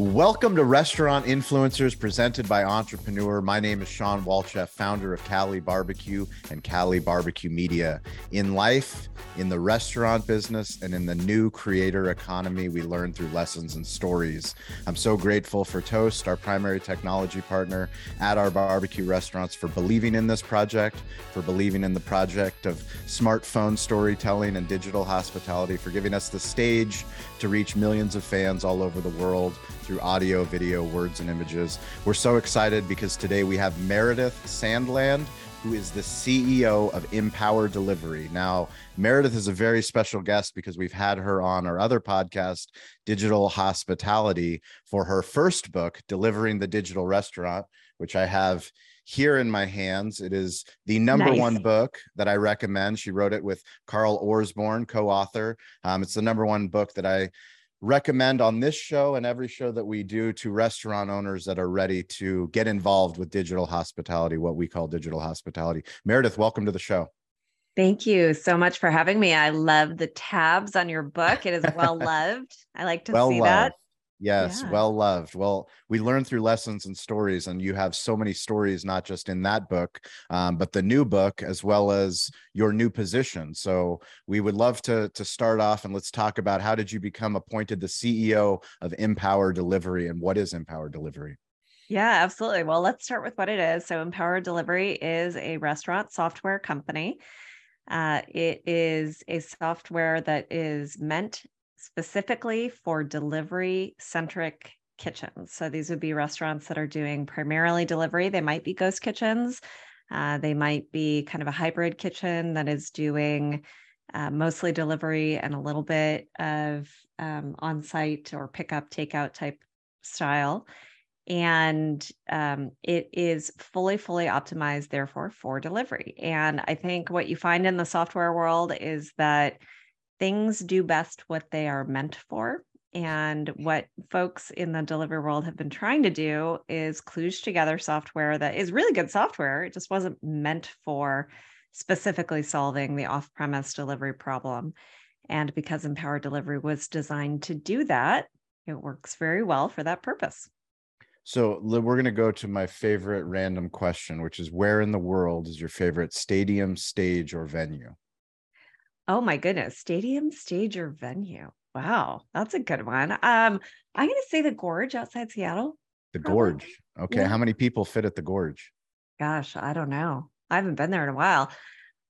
Welcome to Restaurant Influencers, presented by Entrepreneur. My name is Sean Walchef, founder of Cali Barbecue and Cali Barbecue Media. In life, in the restaurant business, and in the new creator economy, we learn through lessons and stories. I'm so grateful for Toast, our primary technology partner at our barbecue restaurants, for believing in this project, for believing in the project of smartphone storytelling and digital hospitality, for giving us the stage to reach millions of fans all over the world through audio, video, words, and images. We're so excited because today we have Meredith Sandland, who is the CEO of Empower Delivery. Now, Meredith is a very special guest because we've had her on our other podcast, Digital Hospitality, for her first book, Delivering the Digital Restaurant, which I have here in my hands. It is the number one book that I recommend. She wrote it with Carl Orsborn, co-author. It's the number one book that I recommend on this show and every show that we do to restaurant owners that are ready to get involved with digital hospitality, what we call digital hospitality. Meredith, welcome to the show. Thank you so much for having me. I love the tabs on your book. It is well-loved. I like to see that. Yes, yeah. Well-loved. Well, we learn through lessons and stories, and you have so many stories, not just in that book, but the new book, as well as your new position. So we would love to start off, and let's talk about how did you become appointed the CEO of Empower Delivery, and what is Empower Delivery? Yeah, absolutely. Well, let's start with what it is. So Empower Delivery is a restaurant software company. It is a software that is meant specifically for delivery-centric kitchens. So these would be restaurants that are doing primarily delivery. They might be ghost kitchens. They might be kind of a hybrid kitchen that is doing mostly delivery and a little bit of on-site or pickup, takeout type style. And it is fully optimized, therefore, for delivery. And I think what you find in the software world is that things do best what they are meant for. And what folks in the delivery world have been trying to do is kludge together software that is really good software. It just wasn't meant for specifically solving the off-premise delivery problem. And because Empower Delivery was designed to do that, it works very well for that purpose. So we're going to go to my favorite random question, which is, where in the world is your favorite stadium, stage, or venue? Oh my goodness. Stadium, stage, or venue. Wow. That's a good one. I'm going to say the Gorge outside Seattle. The Gorge. Okay. Yeah. How many people fit at the Gorge? Gosh, I don't know. I haven't been there in a while.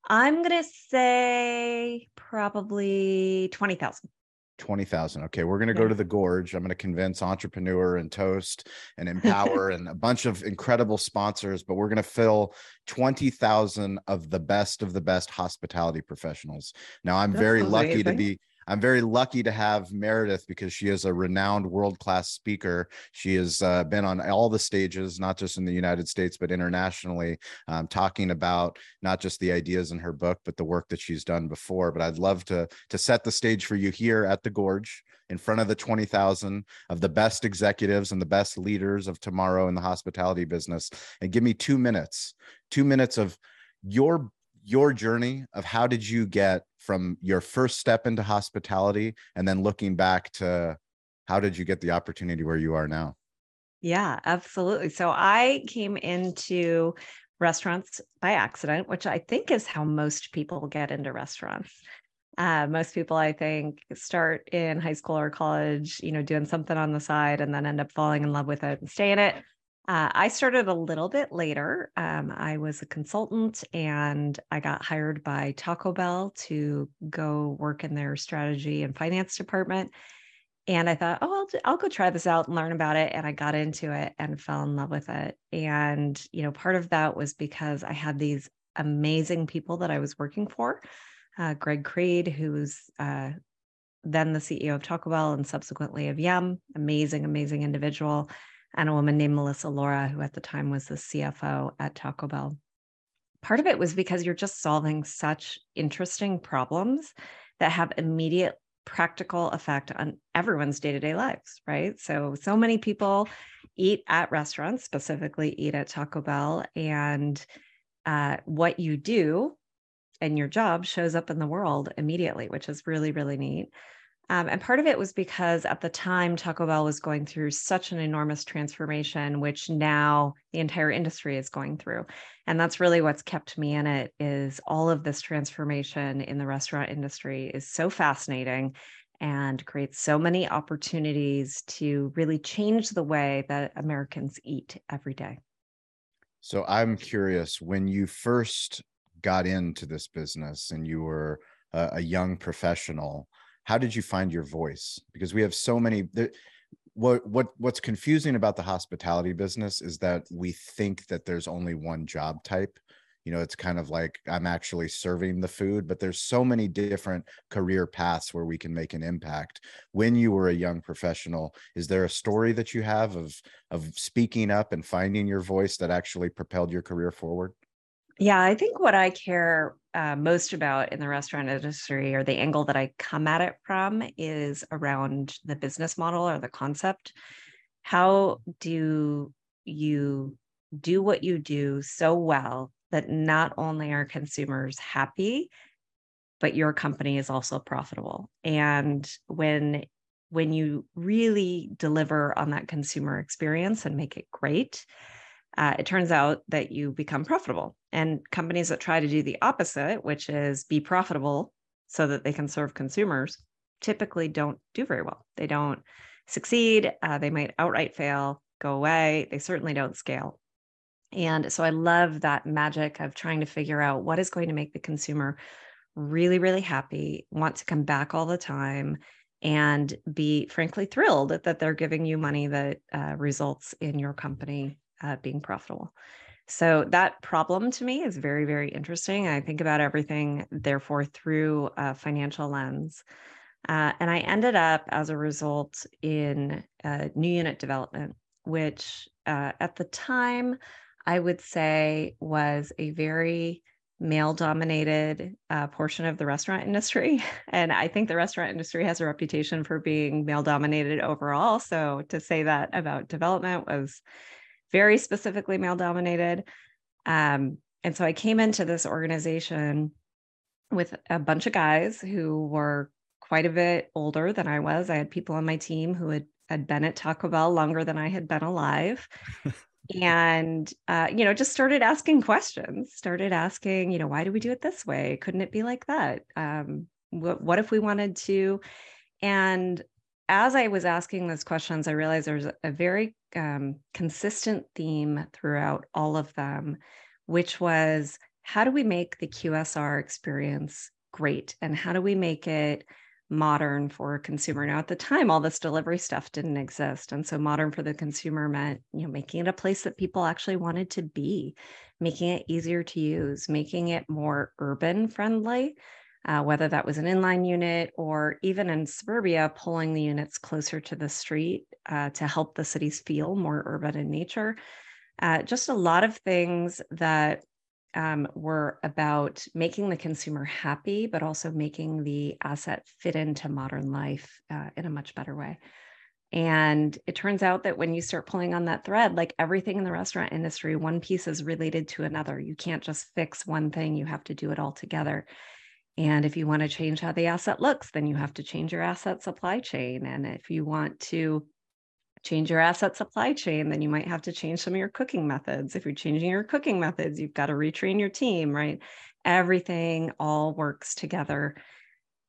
I'm going to say probably 20,000. 20,000. Okay. We're going to go to the Gorge. I'm going to convince Entrepreneur and Toast and Empower and a bunch of incredible sponsors, but we're going to fill 20,000 of the best hospitality professionals. Now, I'm very lucky to have Meredith because she is a renowned world-class speaker. She has been on all the stages, not just in the United States, but internationally, talking about not just the ideas in her book, but the work that she's done before. But I'd love to set the stage for you here at the Gorge in front of the 20,000 of the best executives and the best leaders of tomorrow in the hospitality business. And give me 2 minutes, 2 minutes of your journey of how did you get from your first step into hospitality and then looking back to how did you get the opportunity where you are now? Yeah, absolutely. So I came into restaurants by accident, which I think is how most people get into restaurants. Most people, I think, start in high school or college, doing something on the side and then end up falling in love with it and stay in it. I started a little bit later. I was a consultant and I got hired by Taco Bell to go work in their strategy and finance department. And I thought, I'll go try this out and learn about it. And I got into it and fell in love with it. And, part of that was because I had these amazing people that I was working for. Greg Creed, who's then the CEO of Taco Bell and subsequently of Yum, amazing individual. And a woman named Melissa Laura, who at the time was the CFO at Taco Bell. Part of it was because you're just solving such interesting problems that have immediate practical effect on everyone's day-to-day lives, right? So many people eat at restaurants, specifically eat at Taco Bell, and what you do and your job shows up in the world immediately, which is really neat. And part of it was because at the time, Taco Bell was going through such an enormous transformation, which now the entire industry is going through. And that's really what's kept me in it, is all of this transformation in the restaurant industry is so fascinating and creates so many opportunities to really change the way that Americans eat every day. So I'm curious, when you first got into this business and you were a young professional, how did you find your voice? Because we have so many, what's confusing about the hospitality business is that we think that there's only one job type. You know, it's kind of like I'm actually serving the food, but there's so many different career paths where we can make an impact. When you were a young professional, is there a story that you have of speaking up and finding your voice that actually propelled your career forward? Yeah, I think what I care most about in the restaurant industry, or the angle that I come at it from, is around the business model or the concept. How do you do what you do so well that not only are consumers happy, but your company is also profitable? And when you really deliver on that consumer experience and make it great, it turns out that you become profitable. And companies that try to do the opposite, which is be profitable so that they can serve consumers, typically don't do very well. They don't succeed. They might outright fail, go away. They certainly don't scale. And so I love that magic of trying to figure out what is going to make the consumer really, really happy, want to come back all the time, and be frankly thrilled that they're giving you money that results in your company being profitable. So that problem to me is very, very interesting. I think about everything, therefore, through a financial lens. And I ended up, as a result, in new unit development, which at the time, I would say was a very male-dominated portion of the restaurant industry. And I think the restaurant industry has a reputation for being male-dominated overall. So to say that about development was very specifically male-dominated. And so I came into this organization with a bunch of guys who were quite a bit older than I was. I had people on my team who had been at Taco Bell longer than I had been alive. And, you know, just started asking questions, you know, why do we do it this way? Couldn't it be like that? What if we wanted to? And as I was asking those questions, I realized there was a very consistent theme throughout all of them, which was, how do we make the QSR experience great? And how do we make it modern for a consumer? Now, at the time, all this delivery stuff didn't exist. And so modern for the consumer meant, you know, making it a place that people actually wanted to be, making it easier to use, making it more urban friendly, whether that was an inline unit or even in suburbia, pulling the units closer to the street to help the cities feel more urban in nature. Just a lot of things that were about making the consumer happy, but also making the asset fit into modern life in a much better way. And it turns out that when you start pulling on that thread, like everything in the restaurant industry, one piece is related to another. You can't just fix one thing, you have to do it all together. And if you want to change how the asset looks, then you have to change your asset supply chain. And if you want to change your asset supply chain, then you might have to change some of your cooking methods. If you're changing your cooking methods, you've got to retrain your team, right? Everything all works together.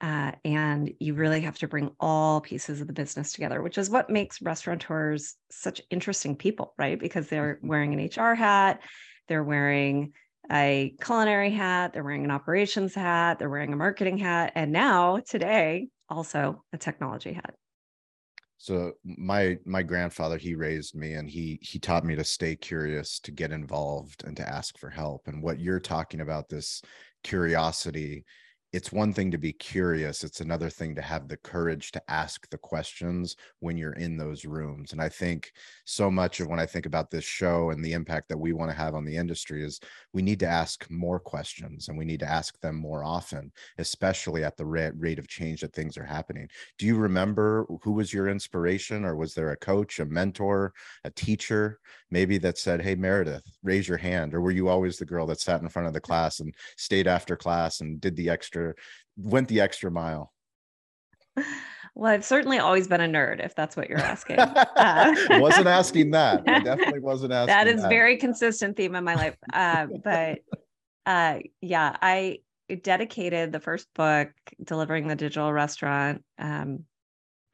And you really have to bring all pieces of the business together, which is what makes restaurateurs such interesting people, right? Because they're wearing an HR hat, they're wearing a culinary hat, they're wearing an operations hat, they're wearing a marketing hat, and now today also a technology hat. So my grandfather, he raised me, and he taught me to stay curious, to get involved, and to ask for help. And what you're talking about, this curiosity, it's one thing to be curious, it's another thing to have the courage to ask the questions when you're in those rooms. And I think so much of when I think about this show and the impact that we want to have on the industry is we need to ask more questions, and we need to ask them more often, especially at the rate of change that things are happening. Do you remember who was your inspiration, or was there a coach, a mentor, a teacher maybe that said, hey, Meredith, raise your hand? Or were you always the girl that sat in front of the class and stayed after class and went the extra mile? Well, I've certainly always been a nerd, if that's what you're asking. Wasn't asking that. I definitely wasn't asking that. That is a very consistent theme in my life. Yeah, I dedicated the first book, Delivering the Digital Restaurant.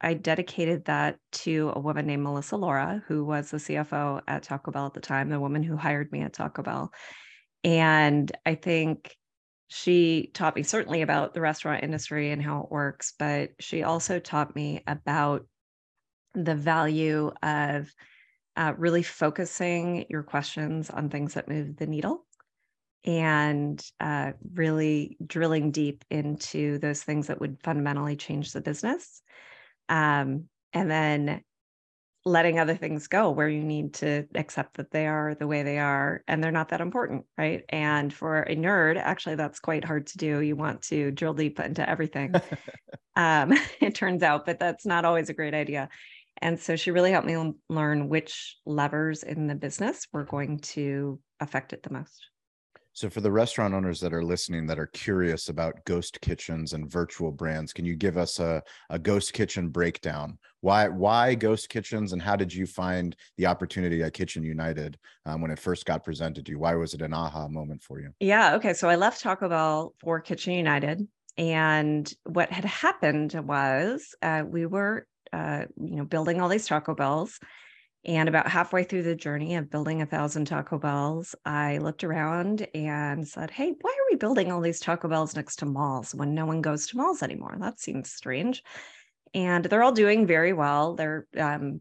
I dedicated that to a woman named Melissa Laura, who was the CFO at Taco Bell at the time, the woman who hired me at Taco Bell. And I think she taught me certainly about the restaurant industry and how it works, but she also taught me about the value of really focusing your questions on things that move the needle and really drilling deep into those things that would fundamentally change the business. And then letting other things go where you need to accept that they are the way they are and they're not that important, right? And for a nerd, actually, that's quite hard to do. You want to drill deep into everything, it turns out, but that's not always a great idea. And so she really helped me learn which levers in the business were going to affect it the most. So for the restaurant owners that are listening that are curious about ghost kitchens and virtual brands, can you give us a ghost kitchen breakdown? Why ghost kitchens, and how did you find the opportunity at Kitchen United when it first got presented to you? Why was it an aha moment for you? Yeah, okay. So I left Taco Bell for Kitchen United, and what had happened was we were building all these Taco Bells. And about halfway through the journey of building 1,000 Taco Bells, I looked around and said, hey, why are we building all these Taco Bells next to malls when no one goes to malls anymore? That seems strange. And they're all doing very well. They're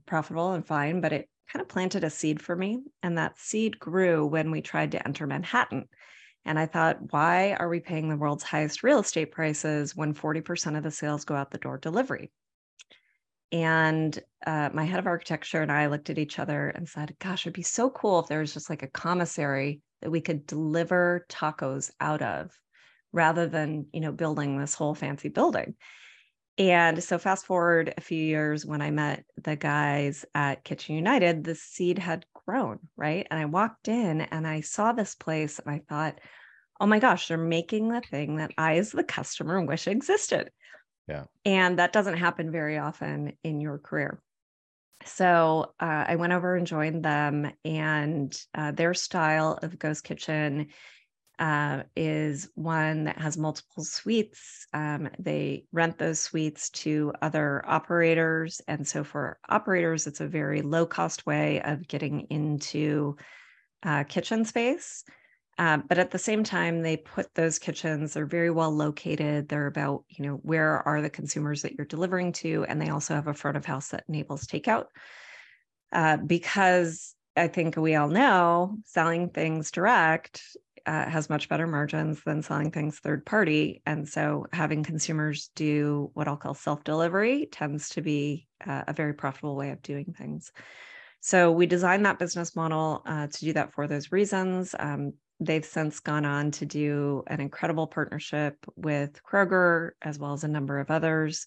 profitable and fine, but it kind of planted a seed for me. And that seed grew when we tried to enter Manhattan. And I thought, why are we paying the world's highest real estate prices when 40% of the sales go out the door delivery? And my head of architecture and I looked at each other and said, gosh, it'd be so cool if there was just like a commissary that we could deliver tacos out of rather than, building this whole fancy building. And so fast forward a few years, when I met the guys at Kitchen United, the seed had grown, right? And I walked in and I saw this place and I thought, oh my gosh, they're making the thing that I as the customer wish existed. Yeah. And that doesn't happen very often in your career. So I went over and joined them, and their style of ghost kitchen is one that has multiple suites. They rent those suites to other operators. And so for operators, it's a very low cost way of getting into kitchen space. But at the same time, they put those kitchens, they're very well located. They're about, where are the consumers that you're delivering to? And they also have a front of house that enables takeout. Because I think we all know selling things direct has much better margins than selling things third party. And so having consumers do what I'll call self-delivery tends to be a very profitable way of doing things. So we designed that business model to do that for those reasons. They've since gone on to do an incredible partnership with Kroger, as well as a number of others,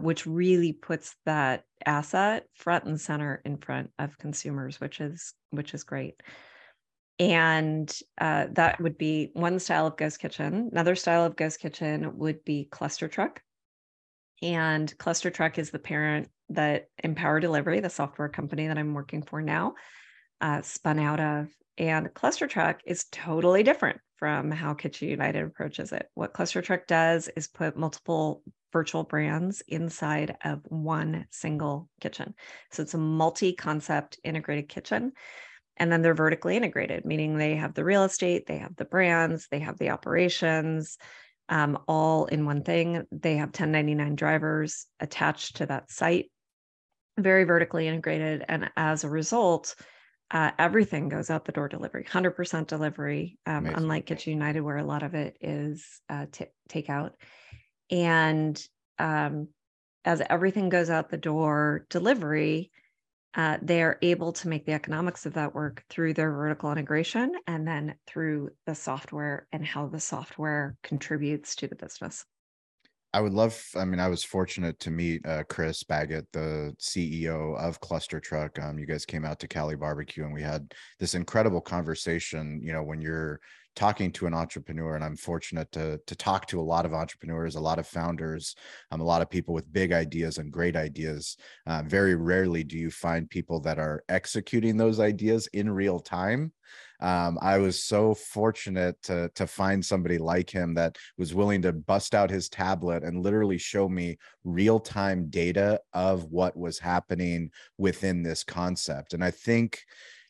which really puts that asset front and center in front of consumers, which is great. And that would be one style of ghost kitchen. Another style of ghost kitchen would be ClusterTruck. And ClusterTruck is the parent that Empower Delivery, the software company that I'm working for now, spun out of. And ClusterTruck is totally different from how Kitchen United approaches it. What ClusterTruck does is put multiple virtual brands inside of one single kitchen. So it's a multi-concept integrated kitchen. And then they're vertically integrated, meaning they have the real estate, they have the brands, they have the operations, all in one thing. They have 1099 drivers attached to that site, very vertically integrated. And as a result, everything goes out the door delivery, 100% delivery, unlike Kitchen United, where a lot of it is takeout. And as everything goes out the door delivery, they're able to make the economics of that work through their vertical integration and then through the software and how the software contributes to the business. I was fortunate to meet Chris Baggett, the CEO of ClusterTruck. You guys came out to Cali Barbecue and we had this incredible conversation, when you're talking to an entrepreneur, and I'm fortunate to talk to a lot of entrepreneurs, a lot of founders, a lot of people with big ideas and great ideas. Very rarely do you find people that are executing those ideas in real time. I was so fortunate to find somebody like him that was willing to bust out his tablet and literally show me real-time data of what was happening within this concept. And I think,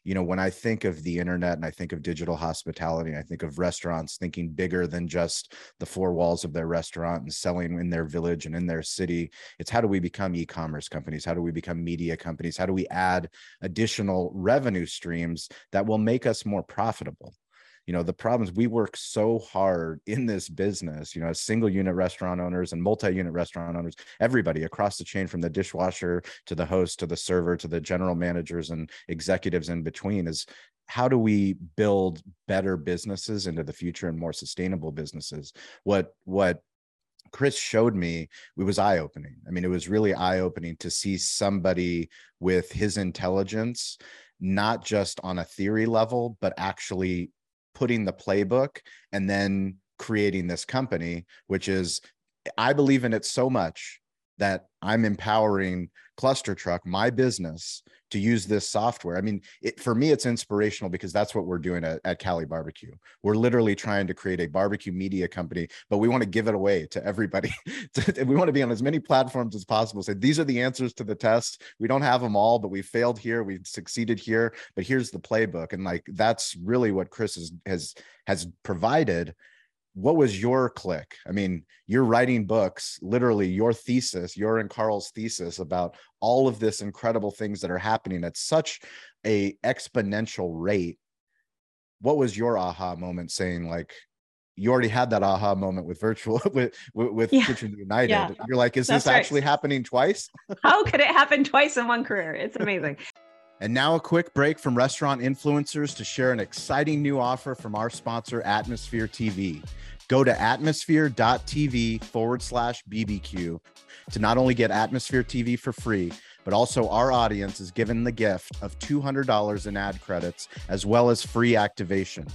you know, when I think of the internet and I think of digital hospitality, and I think of restaurants thinking bigger than just the four walls of their restaurant and selling in their village and in their city, it's how do we become e-commerce companies? How do we become media companies? How do we add additional revenue streams that will make us more profitable? You know, the problems, we work so hard in this business, you know, as single unit restaurant owners and multi-unit restaurant owners, everybody across the chain, from the dishwasher to the host, to the server, to the general managers and executives in between, is how do we build better businesses into the future and more sustainable businesses? What Chris showed me, it was eye-opening. I mean, it was really eye-opening to see somebody with his intelligence, not just on a theory level, but actually putting the playbook and then creating this company, which is, I believe in it so much that I'm empowering ClusterTruck, my business, to use this software. I mean, for me, it's inspirational because that's what we're doing at Cali Barbecue. We're literally trying to create a barbecue media company, but we want to give it away to everybody. We want to be on as many platforms as possible. Say, these are the answers to the test. We don't have them all, but we failed here. We succeeded here, but here's the playbook. And like, that's really what Chris has provided. What was your click? I mean, you're writing books, literally your thesis, your and Carl's thesis about all of this incredible things that are happening at such a exponential rate. What was your aha moment saying, like, you already had that aha moment with virtual, with yeah. Kitchen United. Yeah. You're like, is That's this right. actually happening twice? How could it happen twice in one career? It's amazing. And now a quick break from restaurant influencers to share an exciting new offer from our sponsor, Atmosphere TV. Go to atmosphere.tv/BBQ to not only get Atmosphere TV for free, but also our audience is given the gift of $200 in ad credits, as well as free activation.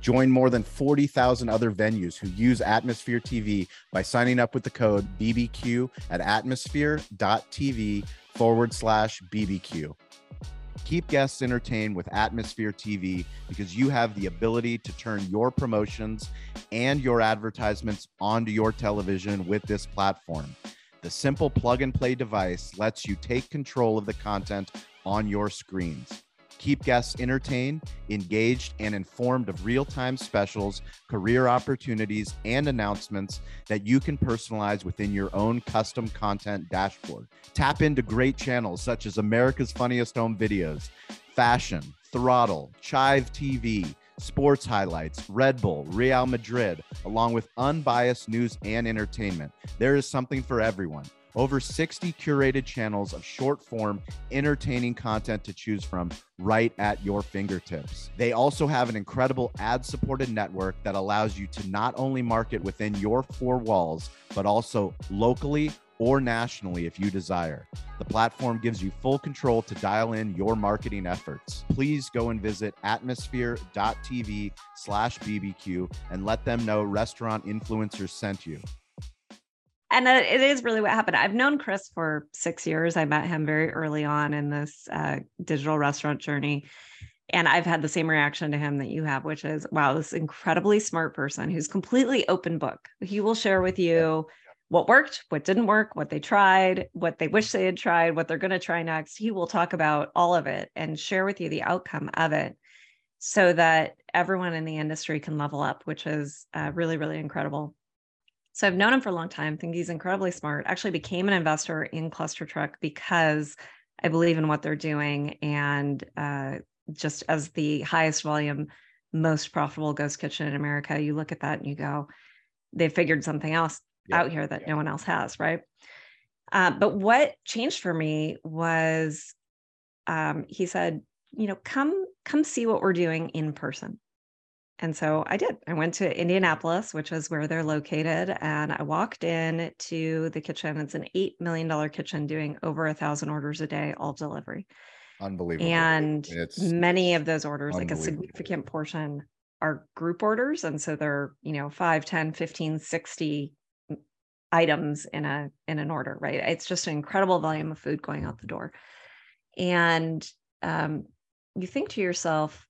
Join more than 40,000 other venues who use Atmosphere TV by signing up with the code BBQ at atmosphere.tv/BBQ. Keep guests entertained with Atmosphere TV, because you have the ability to turn your promotions and your advertisements onto your television with this platform. The simple plug-and-play device lets you take control of the content on your screens. Keep guests entertained, engaged, and informed of real-time specials, career opportunities, and announcements that you can personalize within your own custom content dashboard. Tap into great channels such as America's Funniest Home Videos, Fashion, Throttle, Chive TV, Sports Highlights, Red Bull, Real Madrid, along with unbiased news and entertainment. There is something for everyone. Over 60 curated channels of short-form, entertaining content to choose from right at your fingertips. They also have an incredible ad-supported network that allows you to not only market within your four walls, but also locally or nationally if you desire. The platform gives you full control to dial in your marketing efforts. Please go and visit atmosphere.tv/BBQ and let them know Restaurant Influencers sent you. And it is really what happened. I've known Chris for 6 years. I met him very early on in this digital restaurant journey. And I've had the same reaction to him that you have, which is, wow, this incredibly smart person who's completely open book. He will share with you what worked, what didn't work, what they tried, what they wish they had tried, what they're going to try next. He will talk about all of it and share with you the outcome of it, so that everyone in the industry can level up, which is really, really incredible. So I've known him for a long time. I think he's incredibly smart. Actually became an investor in ClusterTruck because I believe in what they're doing. And just as the highest volume, most profitable ghost kitchen in America, you look at that and you go, they figured something else out here that no one else has, right? But what changed for me was he said, you know, come see what we're doing in person. And so I did. I went to Indianapolis, which is where they're located. And I walked in to the kitchen. It's an $8 million kitchen doing over 1,000 orders a day, all delivery. Unbelievable. And it's many of those orders, like a significant portion, are group orders. And so they're, 5, 10, 15, 60 items in an order, right? It's just an incredible volume of food going out the door. And you think to yourself,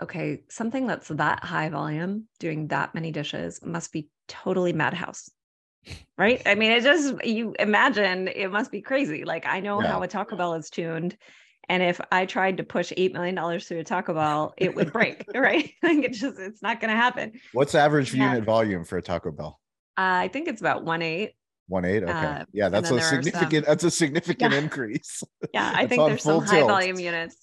okay, something that's that high volume, doing that many dishes must be totally madhouse, right? I mean, you imagine it must be crazy. Like I know how a Taco Bell is tuned. And if I tried to push $8 million through a Taco Bell, it would break, right? Like it's not going to happen. What's the average unit volume for a Taco Bell? I think it's about 1.8. 1.8. Okay. Yeah. That's a significant increase. Yeah. I think there's some high volume units.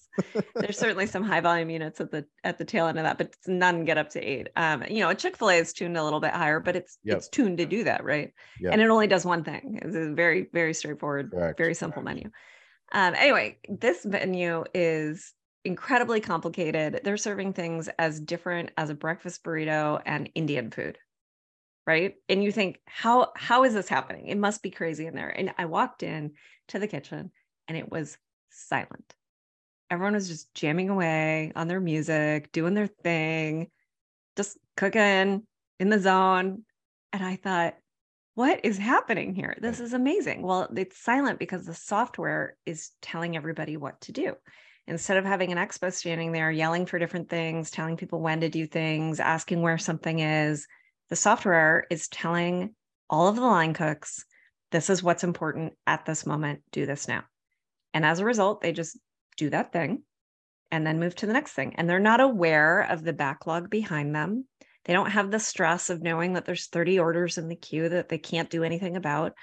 There's certainly some high volume units at the tail end of that, but none get up to 8. A Chick-fil-A is tuned a little bit higher, but it's tuned to do that. Right. Yep. And it only does one thing. It's a very, very straightforward, very simple menu. Anyway, this menu is incredibly complicated. They're serving things as different as a breakfast burrito and Indian food. Right. And you think, how is this happening? It must be crazy in there. And I walked in to the kitchen and it was silent. Everyone was just jamming away on their music, doing their thing, just cooking in the zone. And I thought, what is happening here? This is amazing. Well, it's silent because the software is telling everybody what to do. Instead of having an expert standing there yelling for different things, telling people when to do things, asking where something is, the software is telling all of the line cooks, this is what's important at this moment, do this now. And as a result, they just do that thing and then move to the next thing. And they're not aware of the backlog behind them. They don't have the stress of knowing that there's 30 orders in the queue that they can't do anything about.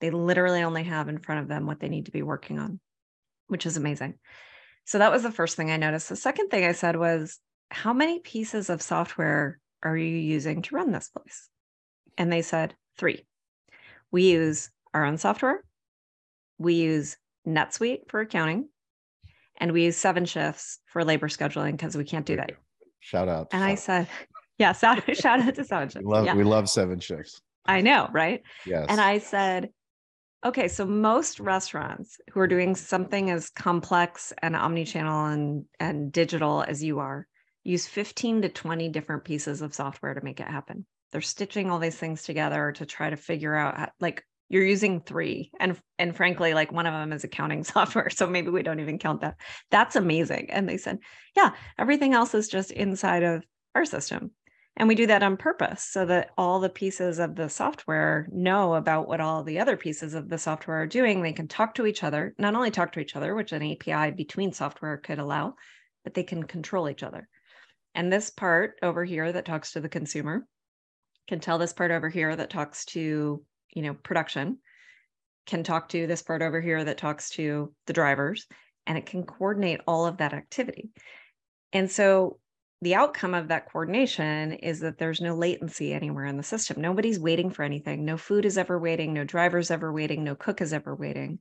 They literally only have in front of them what they need to be working on, which is amazing. So that was the first thing I noticed. The second thing I said was, how many pieces of software are you using to run this place? And they said 3. We use our own software. We use NetSuite for accounting. And we use 7 Shifts for labor scheduling because we can't do that. Shout out. And I said, shout out to 7 Shifts. We love 7 Shifts. I know, right? Yes. And I said, okay, so most restaurants who are doing something as complex and omnichannel and digital as you are, use 15 to 20 different pieces of software to make it happen. They're stitching all these things together to try to figure out how, like you're using 3. And frankly, like one of them is accounting software. So maybe we don't even count that. That's amazing. And they said, yeah, everything else is just inside of our system. And we do that on purpose so that all the pieces of the software know about what all the other pieces of the software are doing. They can talk to each other, not only talk to each other, which an API between software could allow, but they can control each other. And this part over here that talks to the consumer can tell this part over here that talks to, production, can talk to this part over here that talks to the drivers, and it can coordinate all of that activity. And so the outcome of that coordination is that there's no latency anywhere in the system. Nobody's waiting for anything. No food is ever waiting. No driver's ever waiting. No cook is ever waiting.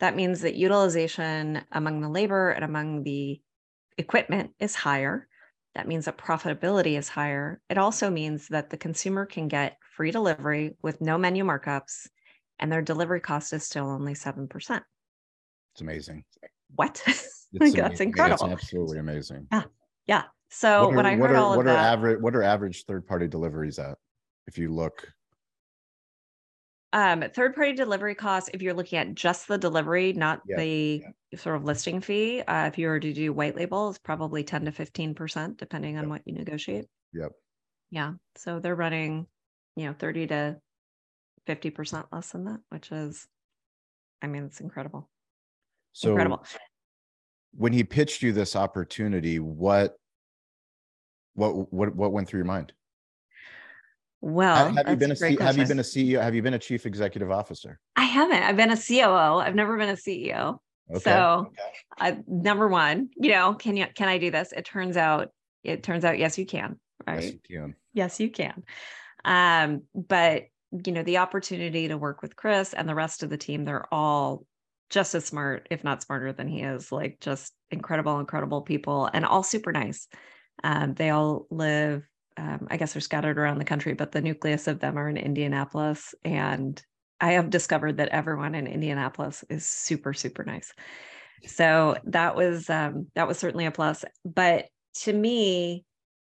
That means that utilization among the labor and among the equipment is higher. That means that profitability is higher. It also means that the consumer can get free delivery with no menu markups, and their delivery cost is still only 7%. It's amazing. What? It's amazing. That's incredible. It's absolutely amazing. Yeah. So when I heard all of that, what are average third-party deliveries at? If you look, third-party delivery costs. If you're looking at just the delivery, not the sort of listing fee, if you were to do white label, it's probably 10 to 15%, depending on what you negotiate. Yep. Yeah. So they're running, 30 to 50% less than that, which is, it's incredible. So incredible. When he pitched you this opportunity, what went through your mind? Well, have you been a CEO? Have you been a chief executive officer? I haven't. I've been a COO. I've never been a CEO. Okay. So, number one, can I do this? It turns out, yes, you can. Right? Yes, you can. But the opportunity to work with Chris and the rest of the team, they're all just as smart, if not smarter than he is. Like just incredible people, and all super nice. They all live. I guess they're scattered around the country, but the nucleus of them are in Indianapolis. And I have discovered that everyone in Indianapolis is super nice. So that was certainly a plus. But to me,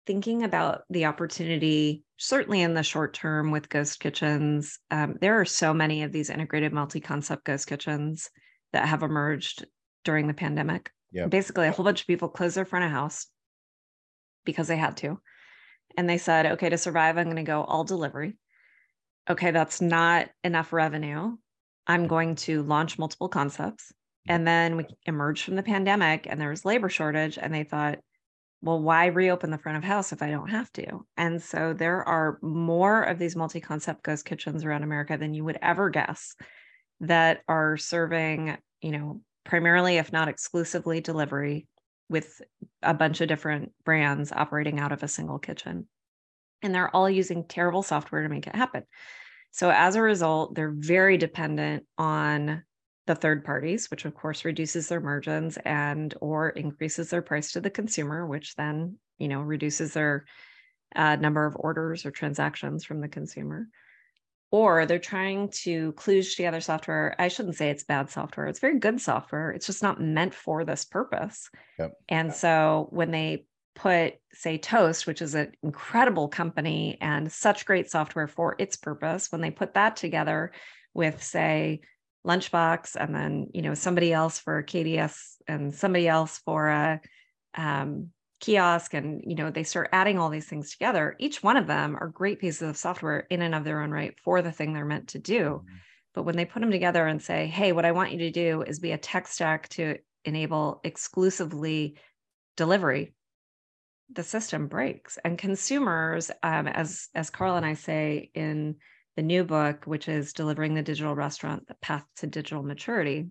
thinking about the opportunity, certainly in the short term with ghost kitchens, there are so many of these integrated multi-concept ghost kitchens that have emerged during the pandemic. Yep. Basically, a whole bunch of people closed their front of house because they had to. And they said, okay, to survive, I'm going to go all delivery. Okay, that's not enough revenue. I'm going to launch multiple concepts. And then we emerged from the pandemic and there was labor shortage. And they thought, well, why reopen the front of house if I don't have to? And so there are more of these multi-concept ghost kitchens around America than you would ever guess that are serving, you know, primarily, if not exclusively, delivery with a bunch of different brands operating out of a single kitchen. And they're all using terrible software to make it happen. So as a result, they're very dependent on the third parties, which of course reduces their margins and or increases their price to the consumer, which then, you know, reduces their number of orders or transactions from the consumer. Or they're trying to kludge together software. I shouldn't say it's bad software. It's very good software. It's just not meant for this purpose. Yep. And so when they put, say, Toast, which is an incredible company and such great software for its purpose, when they put that together with, say, Lunchbox, and then, you know, somebody else for KDS and somebody else for a kiosk, and, you know, they start adding all these things together. Each one of them are great pieces of software in and of their own right for the thing they're meant to do. Mm-hmm. But when they put them together and say, hey, what I want you to do is be a tech stack to enable exclusively delivery, the system breaks. And consumers, as Carl and I say in the new book, which is Delivering the Digital Restaurant, The Path to Digital Maturity,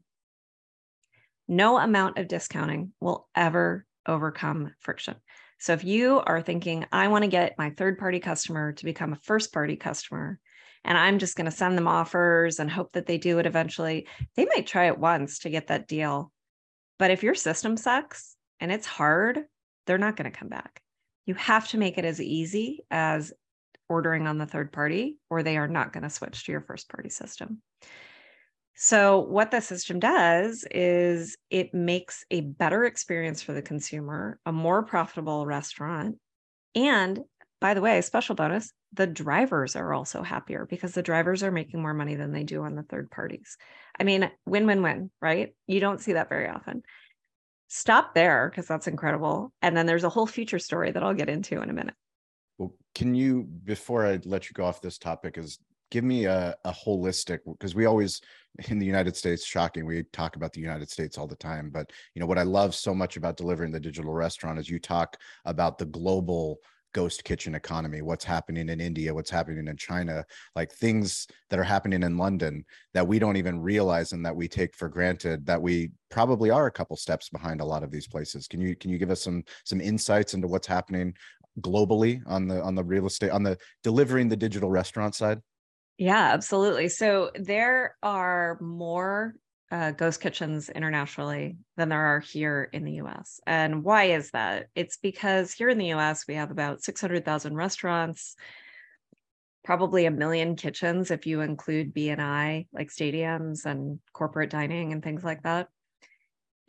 no amount of discounting will ever overcome friction. So if you are thinking, I want to get my third-party customer to become a first-party customer, and I'm just going to send them offers and hope that they do it eventually, they might try it once to get that deal. But if your system sucks and it's hard, they're not going to come back. You have to make it as easy as ordering on the third party, or they are not going to switch to your first party system. So what the system does is it makes a better experience for the consumer, a more profitable restaurant. And by the way, special bonus, the drivers are also happier because the drivers are making more money than they do on the third parties. I mean, win, win, win, right? You don't see that very often. Stop there, because that's incredible. And then there's a whole future story that I'll get into in a minute. Well, can you, before I let you go off this topic, is give me a holistic, because we always, in the United States, shocking, we talk about the United States all the time. But, you know, what I love so much about Delivering the Digital Restaurant is you talk about the global ghost kitchen economy, what's happening in India, what's happening in China, like things that are happening in London that we don't even realize and that we take for granted, that we probably are a couple steps behind a lot of these places. Can you give us some insights into what's happening globally on the real estate, on the Delivering the Digital Restaurant side? Yeah, absolutely. So there are more ghost kitchens internationally than there are here in the US. And why is that? It's because here in the US, we have about 600,000 restaurants, probably 1 million kitchens, if you include B&I, like stadiums and corporate dining and things like that.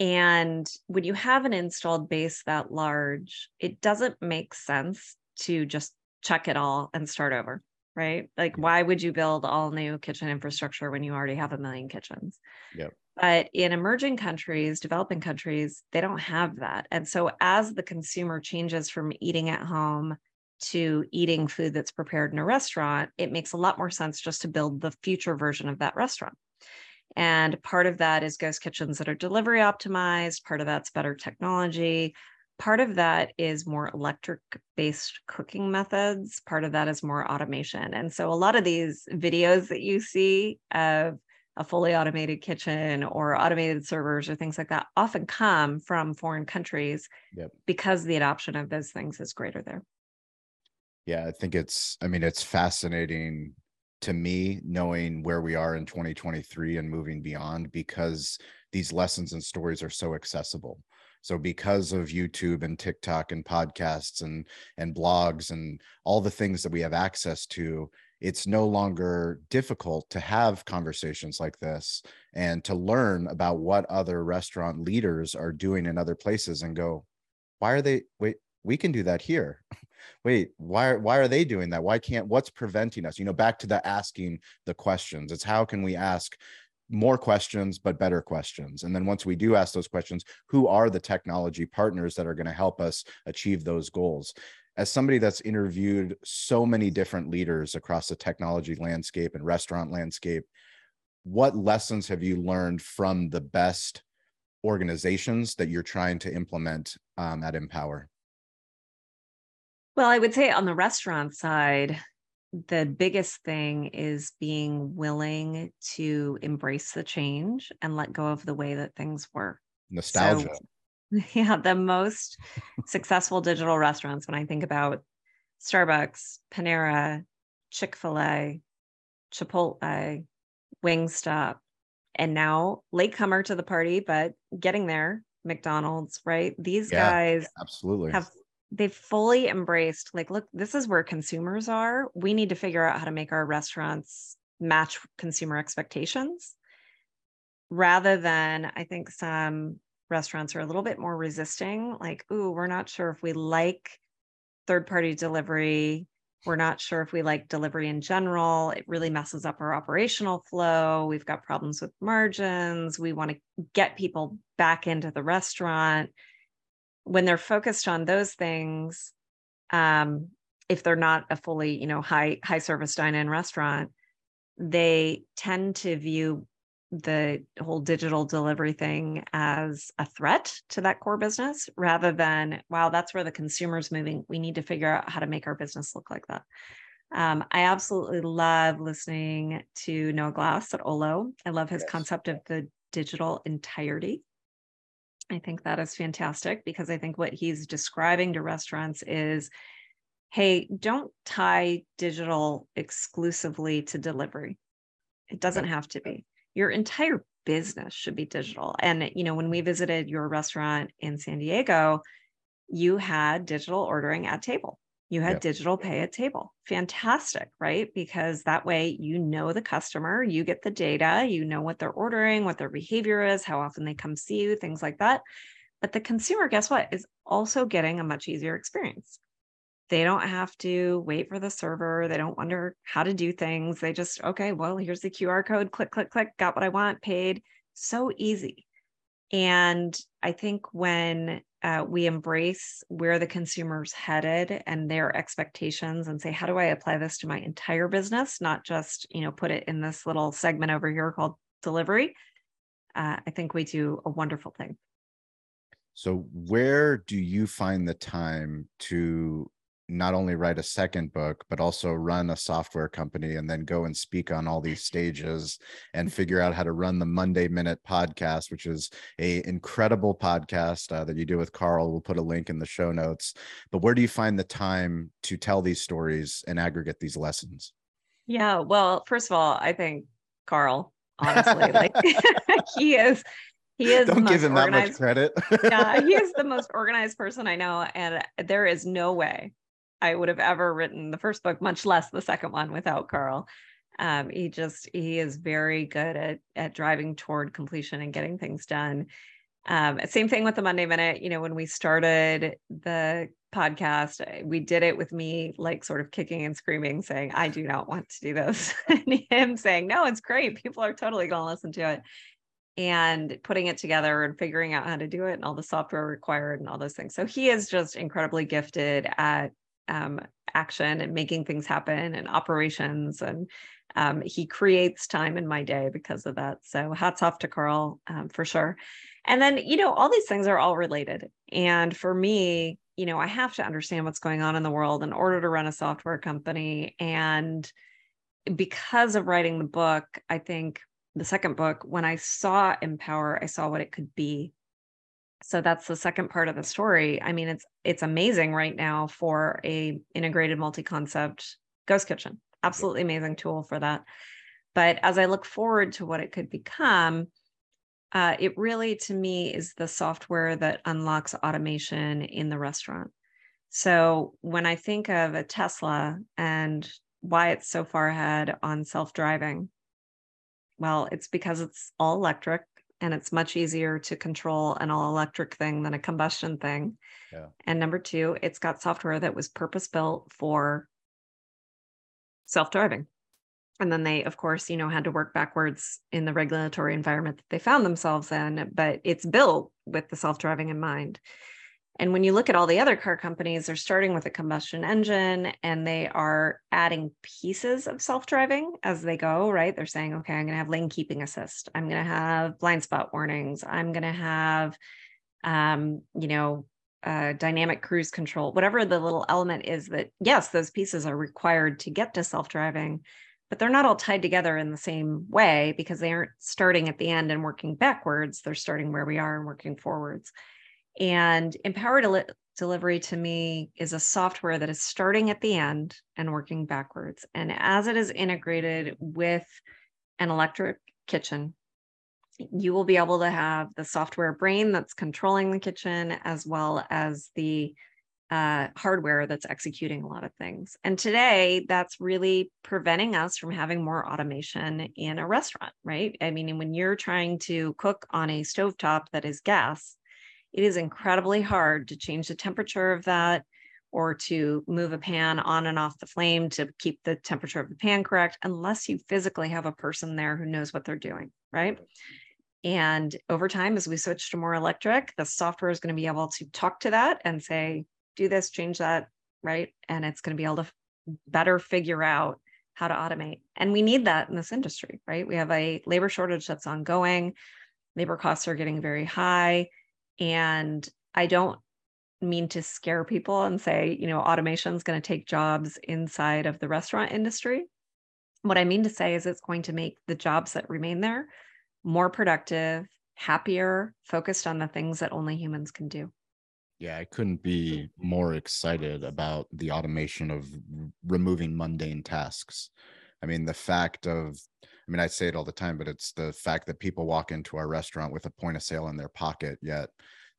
And when you have an installed base that large, it doesn't make sense to just chuck it all and start over, right? Like, why would you build all new kitchen infrastructure when you already have 1 million kitchens? Yep. But in emerging countries, developing countries, they don't have that. And so as the consumer changes from eating at home to eating food that's prepared in a restaurant, it makes a lot more sense just to build the future version of that restaurant. And part of that is ghost kitchens that are delivery optimized. Part of that's better technology. Part of that is more electric-based cooking methods. Part of that is more automation. And so a lot of these videos that you see of a fully automated kitchen or automated servers or things like that often come from foreign countries. Yep. Because the adoption of those things is greater there. Yeah, I think it's fascinating to me, knowing where we are in 2023 and moving beyond, because these lessons and stories are so accessible. So because of YouTube and TikTok and podcasts and blogs and all the things that we have access to, it's no longer difficult to have conversations like this and to learn about what other restaurant leaders are doing in other places and go, why are they, wait, we can do that here. wait, why are they doing that? Why can't, what's preventing us? You know, back to the asking the questions. It's how can we ask more questions, but better questions. And then once we do ask those questions, who are the technology partners that are going to help us achieve those goals? As somebody that's interviewed so many different leaders across the technology landscape and restaurant landscape, what lessons have you learned from the best organizations that you're trying to implement at Empower? Well, I would say on the restaurant side, the biggest thing is being willing to embrace the change and let go of the way that things were. Nostalgia. So, yeah, the most successful digital restaurants, when I think about Starbucks, Panera, Chick-fil-A, Chipotle, Wingstop, and now latecomer to the party, but getting there, McDonald's, right? These guys absolutely have, they've fully embraced, like, look, this is where consumers are. We need to figure out how to make our restaurants match consumer expectations rather than, I think some restaurants are a little bit more resisting, like, ooh, we're not sure if we like third-party delivery. We're not sure if we like delivery in general. It really messes up our operational flow. We've got problems with margins. We want to get people back into the restaurant. When they're focused on those things, if they're not a fully, you know, high service dine-in restaurant, they tend to view the whole digital delivery thing as a threat to that core business rather than, wow, that's where the consumer's moving. We need to figure out how to make our business look like that. I absolutely love listening to Noah Glass at Olo. I love his concept of the digital entirety. I think that is fantastic because I think what he's describing to restaurants is, hey, don't tie digital exclusively to delivery. It doesn't have to be. Your entire business should be digital. And, you know, when we visited your restaurant in San Diego, you had digital ordering at table. You had digital pay at table. Fantastic, right? Because that way, you know, the customer, you get the data, you know what they're ordering, what their behavior is, how often they come see you, things like that. But the consumer, guess what, is also getting a much easier experience. They don't have to wait for the server. They don't wonder how to do things. They just, okay, well, here's the QR code, click, click, click, got what I want, paid. So easy. And I think when we embrace where the consumer's headed and their expectations and say, how do I apply this to my entire business? Not just, you know, put it in this little segment over here called delivery. I think we do a wonderful thing. So where do you find the time to not only write a second book, but also run a software company and then go and speak on all these stages and figure out how to run the Monday Minute podcast, which is an incredible podcast that you do with Carl. We'll put a link in the show notes. But where do you find the time to tell these stories and aggregate these lessons? Yeah, well, first of all, I think Carl, honestly, like he is Don't give him that much credit. Yeah, he is the most organized person I know. And there is no way I would have ever written the first book, much less the second one, without Carl. He is very good at driving toward completion and getting things done. Same thing with the Monday Minute. You know, when we started the podcast, we did it with me, like, sort of kicking and screaming, saying, I do not want to do this. And him saying, no, it's great. People are totally going to listen to it. And putting it together and figuring out how to do it and all the software required and all those things. So he is just incredibly gifted at action and making things happen and operations. And he creates time in my day because of that. So hats off to Carl for sure. And then, you know, all these things are all related. And for me, you know, I have to understand what's going on in the world in order to run a software company. And because of writing the book, I think the second book, when I saw Empower, I saw what it could be. So that's the second part of the story. I mean, it's amazing right now for a integrated multi-concept ghost kitchen. Absolutely amazing tool for that. But as I look forward to what it could become, it really, to me, is the software that unlocks automation in the restaurant. So when I think of a Tesla and why it's so far ahead on self-driving, well, it's because it's all electric. and it's much easier to control an all-electric thing than a combustion thing. Yeah. And number two, it's got software that was purpose-built for self-driving. And then they, of course, you know, had to work backwards in the regulatory environment that they found themselves in, but it's built with the self-driving in mind. And when you look at all the other car companies, they're starting with a combustion engine and they are adding pieces of self-driving as they go, right? They're saying, okay, I'm going to have lane keeping assist. I'm going to have blind spot warnings. I'm going to have, dynamic cruise control, whatever the little element is that, yes, those pieces are required to get to self-driving, but they're not all tied together in the same way because they aren't starting at the end and working backwards. They're starting where we are and working forwards. And Empower Delivery to me is a software that is starting at the end and working backwards. And as it is integrated with an electric kitchen, you will be able to have the software brain that's controlling the kitchen as well as the hardware that's executing a lot of things. And today that's really preventing us from having more automation in a restaurant, right? I mean, when you're trying to cook on a stovetop that is gas, it is incredibly hard to change the temperature of that or to move a pan on and off the flame to keep the temperature of the pan correct, unless you physically have a person there who knows what they're doing, right? And over time, as we switch to more electric, the software is going to be able to talk to that and say, do this, change that, right? And it's going to be able to better figure out how to automate. And we need that in this industry, right? We have a labor shortage that's ongoing. Labor costs are getting very high. And I don't mean to scare people and say, you know, automation is going to take jobs inside of the restaurant industry. What I mean to say is it's going to make the jobs that remain there more productive, happier, focused on the things that only humans can do. Yeah, I couldn't be more excited about the automation of removing mundane tasks. I mean, the fact of, I mean, I say it all the time, but it's the fact that people walk into our restaurant with a point of sale in their pocket, yet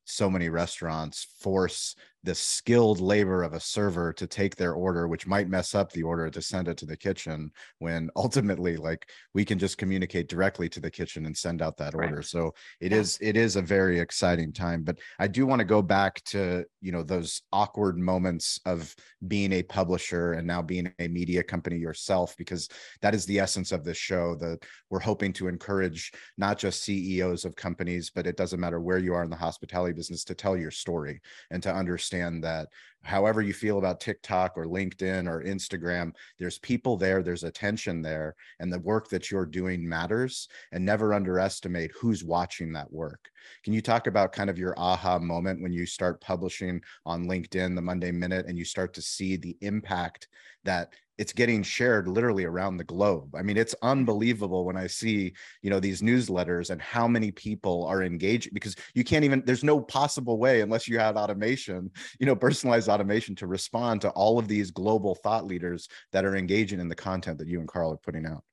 so many restaurants force the skilled labor of a server to take their order, which might mess up the order to send it to the kitchen, when ultimately, like, we can just communicate directly to the kitchen and send out that order. Right. So it is a very exciting time. But I do want to go back to, you know, those awkward moments of being a publisher and now being a media company yourself, because that is the essence of this show, that we're hoping to encourage not just CEOs of companies, but it doesn't matter where you are in the hospitality business, to tell your story and to understand that however you feel about TikTok or LinkedIn or Instagram, there's people there, there's attention there, and the work that you're doing matters, and never underestimate who's watching that work. Can you talk about kind of your aha moment when you start publishing on LinkedIn, the Monday Minute, and you start to see the impact that it's getting shared literally around the globe? I mean, it's unbelievable when I see, you know, these newsletters and how many people are engaged, because you can't even, there's no possible way, unless you had automation, you know, personalized automation, to respond to all of these global thought leaders that are engaging in the content that you and Carl are putting out.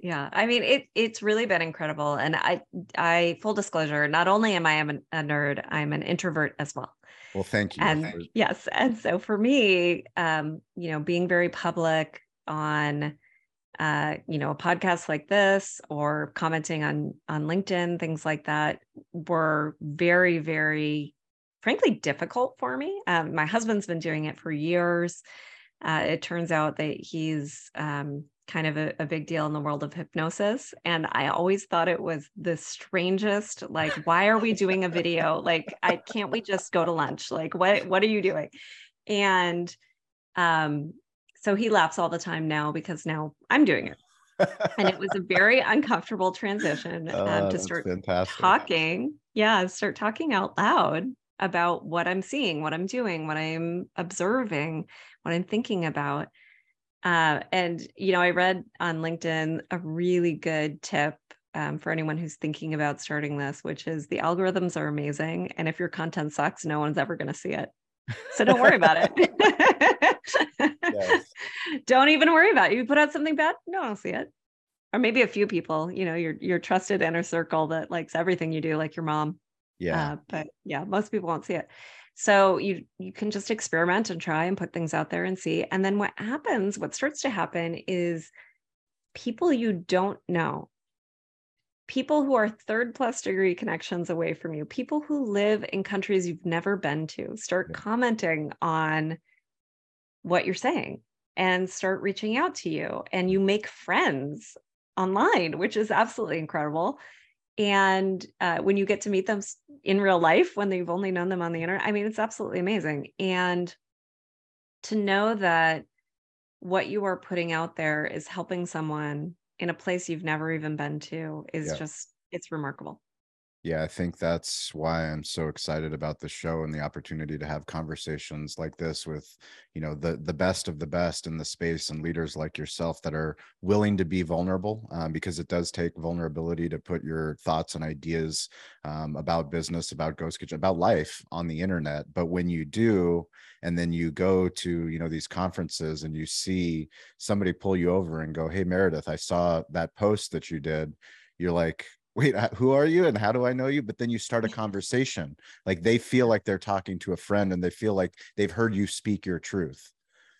Yeah. I mean, it's really been incredible. And I full disclosure, not only am I a nerd, I'm an introvert as well. Well, thank you. And yes. And so for me, you know, being very public on, you know, a podcast like this, or commenting on LinkedIn, things like that, were very, very, frankly, difficult for me. My husband's been doing it for years. It turns out that he's, kind of a big deal in the world of hypnosis. And I always thought it was the strangest, like, why are we doing a video? Like, can't we just go to lunch? Like, what are you doing? And so he laughs all the time now, because now I'm doing it. And it was a very uncomfortable transition to start talking. Yeah. Start talking out loud about what I'm seeing, what I'm doing, what I'm observing, what I'm thinking about. And, you know, I read on LinkedIn a really good tip for anyone who's thinking about starting this, which is the algorithms are amazing. And if your content sucks, no one's ever going to see it. So don't worry about it. Yes. Don't even worry about it. You put out something bad, no one will see it. Or maybe a few people, you know, your trusted inner circle that likes everything you do, like your mom. Yeah. But yeah, most people won't see it. So you can just experiment and try and put things out there and see. And then what starts to happen is people you don't know people who are third plus degree connections away from you, people who live in countries you've never been to, start commenting on what you're saying and start reaching out to you. And you make friends online, which is absolutely incredible. And when you get to meet them in real life, when they've only known them on the internet, I mean, it's absolutely amazing. And to know that what you are putting out there is helping someone in a place you've never even been to is just, it's remarkable. Yeah, I think that's why I'm so excited about the show and the opportunity to have conversations like this with, you know, the best of the best in the space and leaders like yourself that are willing to be vulnerable, because it does take vulnerability to put your thoughts and ideas about business, about Ghost Kitchen, about life on the internet. But when you do, and then you go to, you know, these conferences and you see somebody pull you over and go, "Hey, Meredith, I saw that post that you did." You're like, "Wait, who are you and how do I know you?" But then you start a conversation. Like, they feel like they're talking to a friend and they feel like they've heard you speak your truth.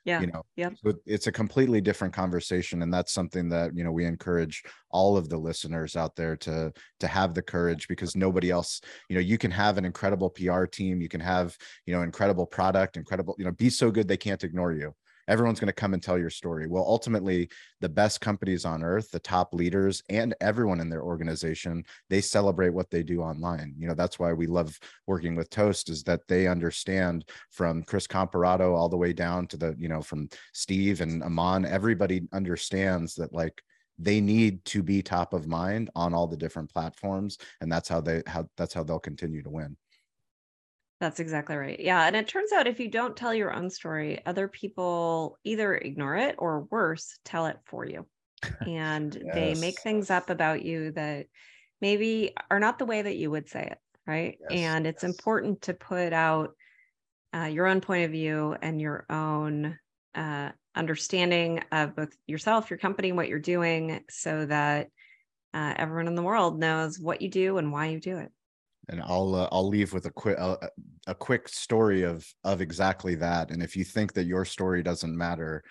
Yeah. You know, so it's a completely different conversation. And that's something that, you know, we encourage all of the listeners out there to have the courage, because nobody else, you know, you can have an incredible PR team. You can have, you know, incredible product, incredible, you know, be so good they can't ignore you. Everyone's going to come and tell your story. Well, ultimately, the best companies on earth, the top leaders, and everyone in their organization, they celebrate what they do online. You know, that's why we love working with Toast, is that they understand, from Chris Comparato all the way down to the, you know, from Steve and Aman, everybody understands that, like, they need to be top of mind on all the different platforms. And that's how they'll continue to win. That's exactly right. Yeah. And it turns out if you don't tell your own story, other people either ignore it or, worse, tell it for you. And they make things up about you that maybe are not the way that you would say it. Right. Yes. And it's important to put out your own point of view and your own understanding of both yourself, your company, what you're doing, so that everyone in the world knows what you do and why you do it. And I'll leave with a quick story of exactly that. And if you think that your story doesn't matter,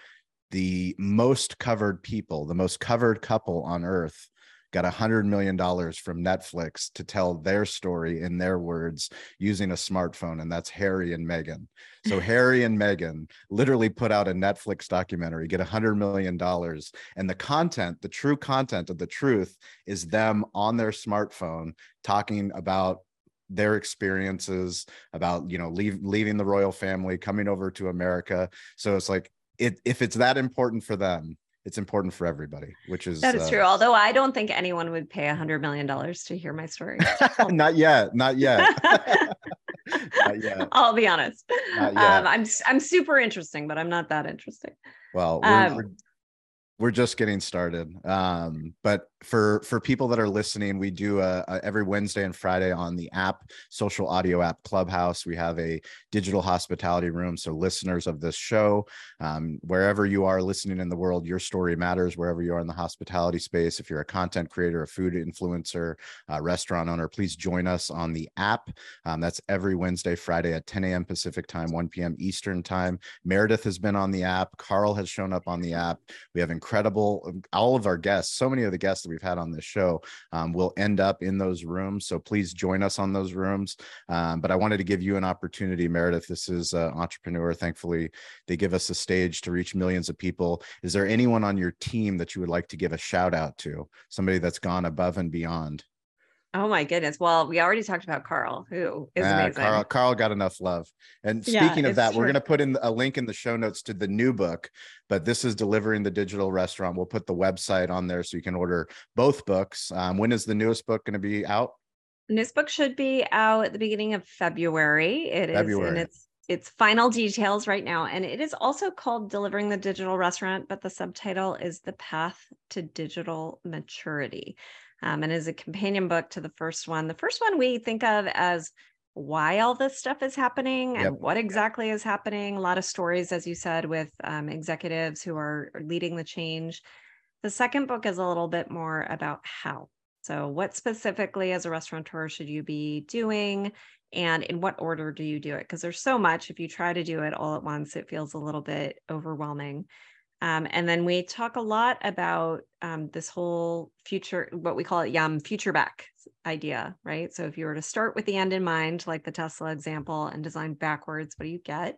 the most covered people, the most covered couple on earth, got $100 million from Netflix to tell their story in their words using a smartphone. And that's Harry and Meghan. So Harry and Meghan literally put out a Netflix documentary, get $100 million. And the content, the true content of the truth, is them on their smartphone talking about their experiences, about, you know, leaving the royal family, coming over to America. So it's like, if it's that important for them, it's important for everybody, which is... That is true. Although I don't think anyone would pay $100 million to hear my story. Not yet. Not yet. Not yet. I'll be honest. Not yet. I'm super interesting, but I'm not that interesting. Well, we're just getting started. But for people that are listening, we do every Wednesday and Friday on the app, social audio app Clubhouse, we have a digital hospitality room. So listeners of this show, wherever you are listening in the world, your story matters, wherever you are in the hospitality space. If you're a content creator, a food influencer, a restaurant owner, please join us on the app. That's every Wednesday, Friday at 10 a.m. Pacific time, 1 p.m. Eastern time. Meredith has been on the app. Carl has shown up on the app. We have incredible, all of our guests, so many of the guests that we've had on this show will end up in those rooms. So please join us on those rooms. But I wanted to give you an opportunity, Meredith. This is Entrepreneur. Thankfully, they give us a stage to reach millions of people. Is there anyone on your team that you would like to give a shout out to? Somebody that's gone above and beyond? Oh my goodness. Well, we already talked about Carl, who is amazing. Carl got enough love. And speaking of that, we're going to put in a link in the show notes to the new book, but this is Delivering the Digital Restaurant. We'll put the website on there so you can order both books. When is the newest book going to be out? This book should be out at the beginning of February. It is in its final details right now. And it is also called Delivering the Digital Restaurant, but the subtitle is The Path to Digital Maturity. And is a companion book to the first one. The first one we think of as why all this stuff is happening and what exactly is happening. A lot of stories, as you said, with executives who are leading the change. The second book is a little bit more about how. So what specifically as a restaurateur should you be doing, and in what order do you do it? Because there's so much. If you try to do it all at once, it feels a little bit overwhelming. And then we talk a lot about this whole future, what we call it, future back idea, right? So if you were to start with the end in mind, like the Tesla example, and design backwards, what do you get?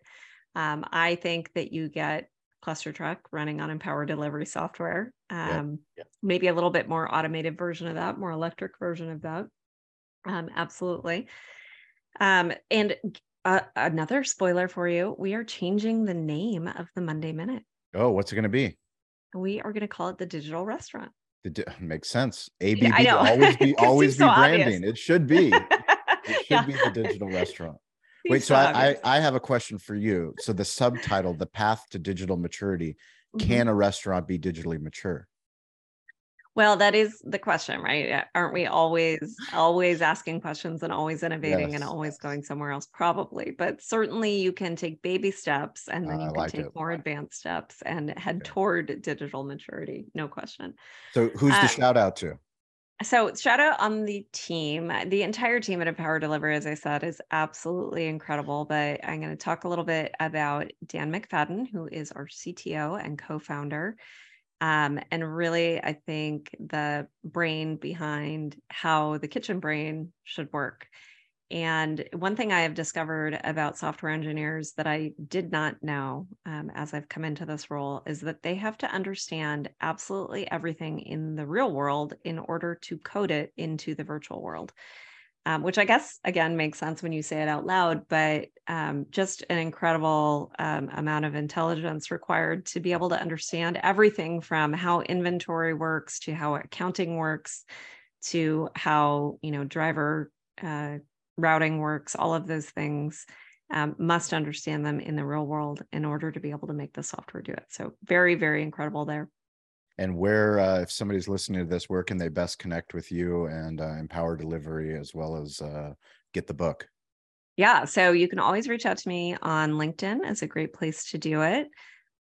I think that you get ClusterTruck running on Empower Delivery software, maybe a little bit more automated version of that, more electric version of that. Absolutely. And another spoiler for you, we are changing the name of the Monday Minute. Oh, what's it going to be? We are going to call it the Digital Restaurant. Makes sense. ABB, yeah, I know. always be so branding. Obvious. It should be. It should be the Digital Restaurant. Wait, so I have a question for you. So the subtitle, The Path to Digital Maturity, can a restaurant be digitally mature? Well, that is the question, right? Aren't we always asking questions and always innovating and always going somewhere else? Probably, but certainly you can take baby steps and then you can take more advanced steps and head toward digital maturity. No question. So who's the shout out to? So shout out on the team. The entire team at Empower Delivery, as I said, is absolutely incredible. But I'm going to talk a little bit about Dan McFadden, who is our CTO and co-founder. And really, I think the brain behind how the kitchen brain should work. And one thing I have discovered about software engineers that I did not know as I've come into this role is that they have to understand absolutely everything in the real world in order to code it into the virtual world, which I guess, again, makes sense when you say it out loud, but just an incredible amount of intelligence required to be able to understand everything from how inventory works to how accounting works to how, driver routing works. All of those things must understand them in the real world in order to be able to make the software do it. So very, very incredible there. And where, if somebody's listening to this, where can they best connect with you and Empower Delivery, as well as get the book? Yeah, so you can always reach out to me on LinkedIn. It's a great place to do it.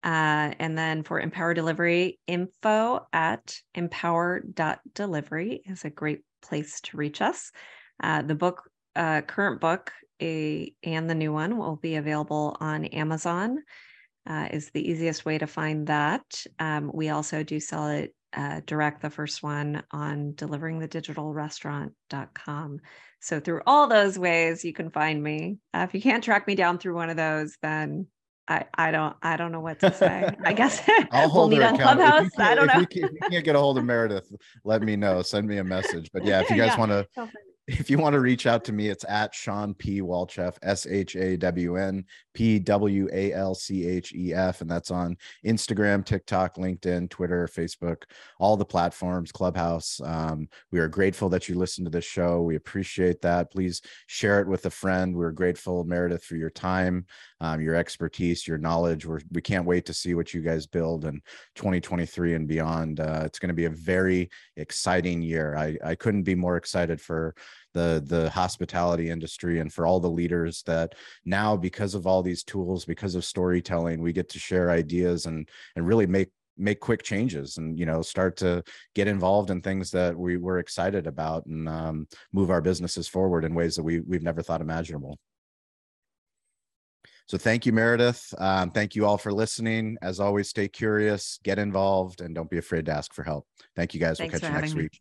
And then for Empower Delivery, info@empower.delivery is a great place to reach us. The book, current book, and the new one will be available on Amazon. Is the easiest way to find that. We also do sell it direct, the first one, on deliveringthedigitalrestaurant.com. So through all those ways, you can find me. If you can't track me down through one of those, then I don't know what to say. I guess I'll hold we'll meet on Clubhouse. I don't know. If you can't get a hold of Meredith, let me know. Send me a message. But yeah, if you guys if you want to reach out to me, it's at Sean P. Walchef, SeanPWalchef. And that's on Instagram, TikTok, LinkedIn, Twitter, Facebook, all the platforms, Clubhouse. We are grateful that you listen to this show. We appreciate that. Please share it with a friend. We're grateful, Meredith, for your time, your expertise, your knowledge. We can't wait to see what you guys build in 2023 and beyond. It's going to be a very exciting year. I couldn't be more excited for the hospitality industry and for all the leaders that now, because of all these tools, because of storytelling, we get to share ideas and really make quick changes and, start to get involved in things that we were excited about and move our businesses forward in ways that we've never thought imaginable. So thank you, Meredith. Thank you all for listening. As always, stay curious, get involved, and don't be afraid to ask for help. Thank you guys. Thanks, we'll catch you next week.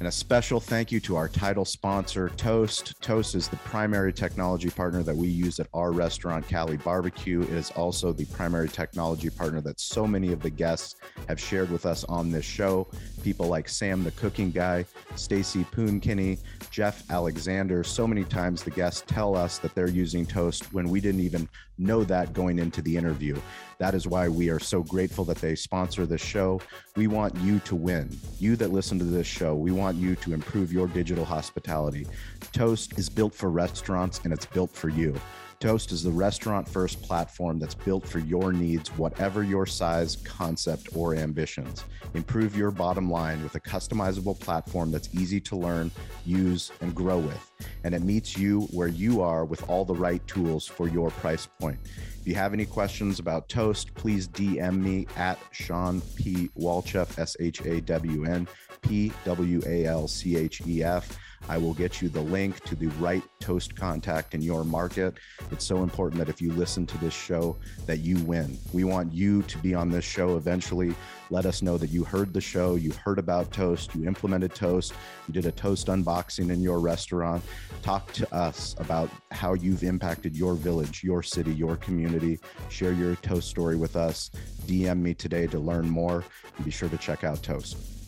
And a special thank you to our title sponsor, Toast. Toast is the primary technology partner that we use at our restaurant, Cali Barbecue. It is also the primary technology partner that so many of the guests have shared with us on this show. People like Sam the Cooking Guy, Stacy Poonkinney, Jeff Alexander. So many times the guests tell us that they're using Toast when we didn't even know that going into the interview. That is why we are so grateful that they sponsor this show. We want you to win. You that listen to this show, we want you to improve your digital hospitality. Toast is built for restaurants and it's built for you. Toast is the restaurant first platform that's built for your needs, whatever your size, concept, or ambitions. Improve your bottom line with a customizable platform that's easy to learn, use, and grow with. and it meets you where you are with all the right tools for your price point. If you have any questions about Toast, please DM me at Sean P. Walchef, SeanPWalchef. I will get you the link to the right Toast contact in your market. It's so important that if you listen to this show, that you win. We want you to be on this show eventually. Let us know that you heard the show, you heard about Toast, you implemented Toast, you did a Toast unboxing in your restaurant. Talk to us about how you've impacted your village, your city, your community. Share your Toast story with us. DM me today to learn more, and be sure to check out Toast.